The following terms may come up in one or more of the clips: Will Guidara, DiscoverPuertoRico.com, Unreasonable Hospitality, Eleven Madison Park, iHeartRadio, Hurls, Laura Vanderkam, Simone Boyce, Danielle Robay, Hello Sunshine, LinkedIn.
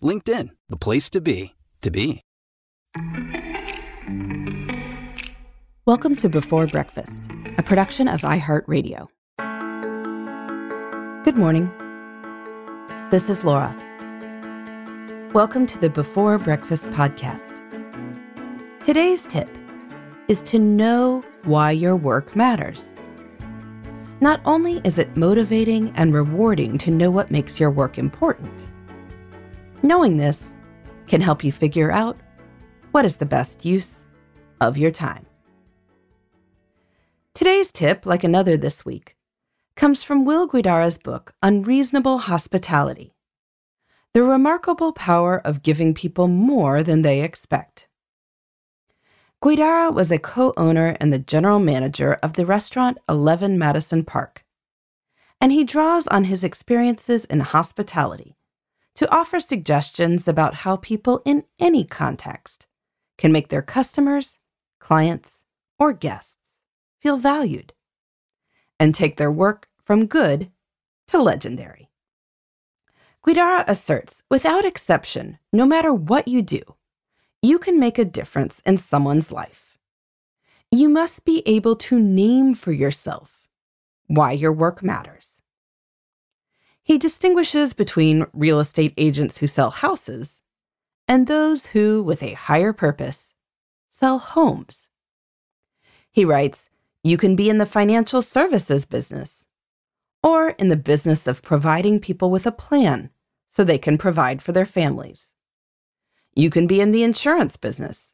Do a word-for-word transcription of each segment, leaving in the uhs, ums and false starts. LinkedIn, the place to be, to be. Welcome to Before Breakfast, a production of iHeartRadio. Good morning. This is Laura. Welcome to the Before Breakfast podcast. Today's tip is to know why your work matters. Not only is it motivating and rewarding to know what makes your work important, knowing this can help you figure out what is the best use of your time. Today's tip, like another this week, comes from Will Guidara's book, Unreasonable Hospitality: The Remarkable Power of Giving People More Than They Expect. Guidara was a co-owner and the general manager of the restaurant Eleven Madison Park, and he draws on his experiences in hospitality to offer suggestions about how people in any context can make their customers, clients, or guests feel valued and take their work from good to legendary. Guidara asserts, without exception, no matter what you do, you can make a difference in someone's life. You must be able to name for yourself why your work matters. He distinguishes between real estate agents who sell houses and those who, with a higher purpose, sell homes. He writes, you can be in the financial services business or in the business of providing people with a plan so they can provide for their families. You can be in the insurance business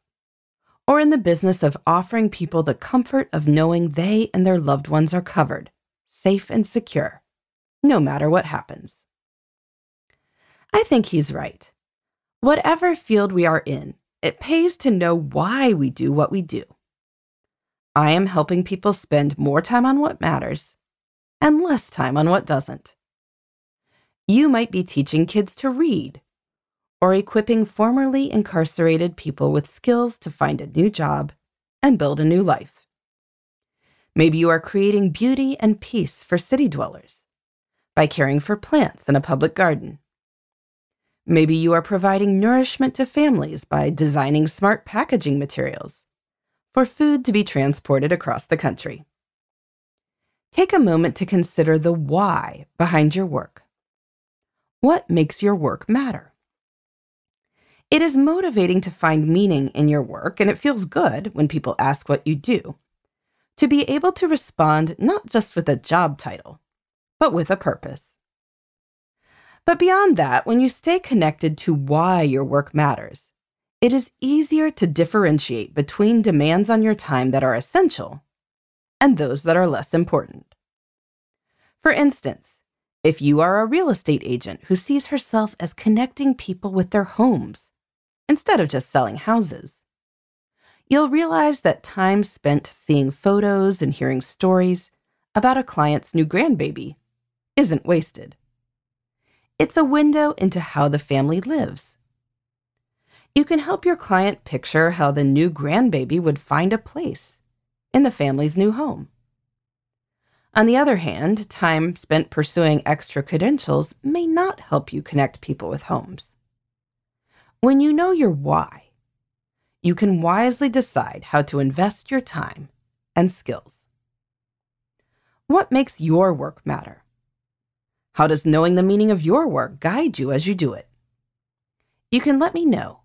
or in the business of offering people the comfort of knowing they and their loved ones are covered, safe and secure, no matter what happens. I think he's right. Whatever field we are in, it pays to know why we do what we do. I am helping people spend more time on what matters and less time on what doesn't. You might be teaching kids to read or equipping formerly incarcerated people with skills to find a new job and build a new life. Maybe you are creating beauty and peace for city dwellers by caring for plants in a public garden. Maybe you are providing nourishment to families by designing smart packaging materials for food to be transported across the country. Take a moment to consider the why behind your work. What makes your work matter? It is motivating to find meaning in your work, and it feels good when people ask what you do, to be able to respond not just with a job title, but with a purpose. But beyond that, when you stay connected to why your work matters, it is easier to differentiate between demands on your time that are essential and those that are less important. For instance, if you are a real estate agent who sees herself as connecting people with their homes instead of just selling houses, you'll realize that time spent seeing photos and hearing stories about a client's new grandbaby isn't wasted. It's a window into how the family lives. You can help your client picture how the new grandbaby would find a place in the family's new home. On the other hand, time spent pursuing extra credentials may not help you connect people with homes. When you know your why, you can wisely decide how to invest your time and skills. What makes your work matter? How does knowing the meaning of your work guide you as you do it? You can let me know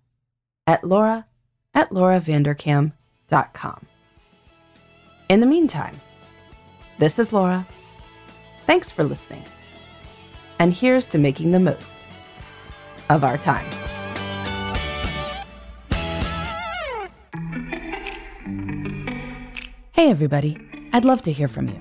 at Laura at laura vanderkam dot com. In the meantime, this is Laura. Thanks for listening. And here's to making the most of our time. Hey, everybody. I'd love to hear from you.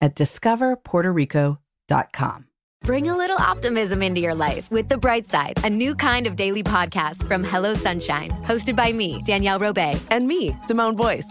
at discover puerto rico dot com. Bring a little optimism into your life with The Bright Side, a new kind of daily podcast from Hello Sunshine, hosted by me, Danielle Robay, and me, Simone Boyce.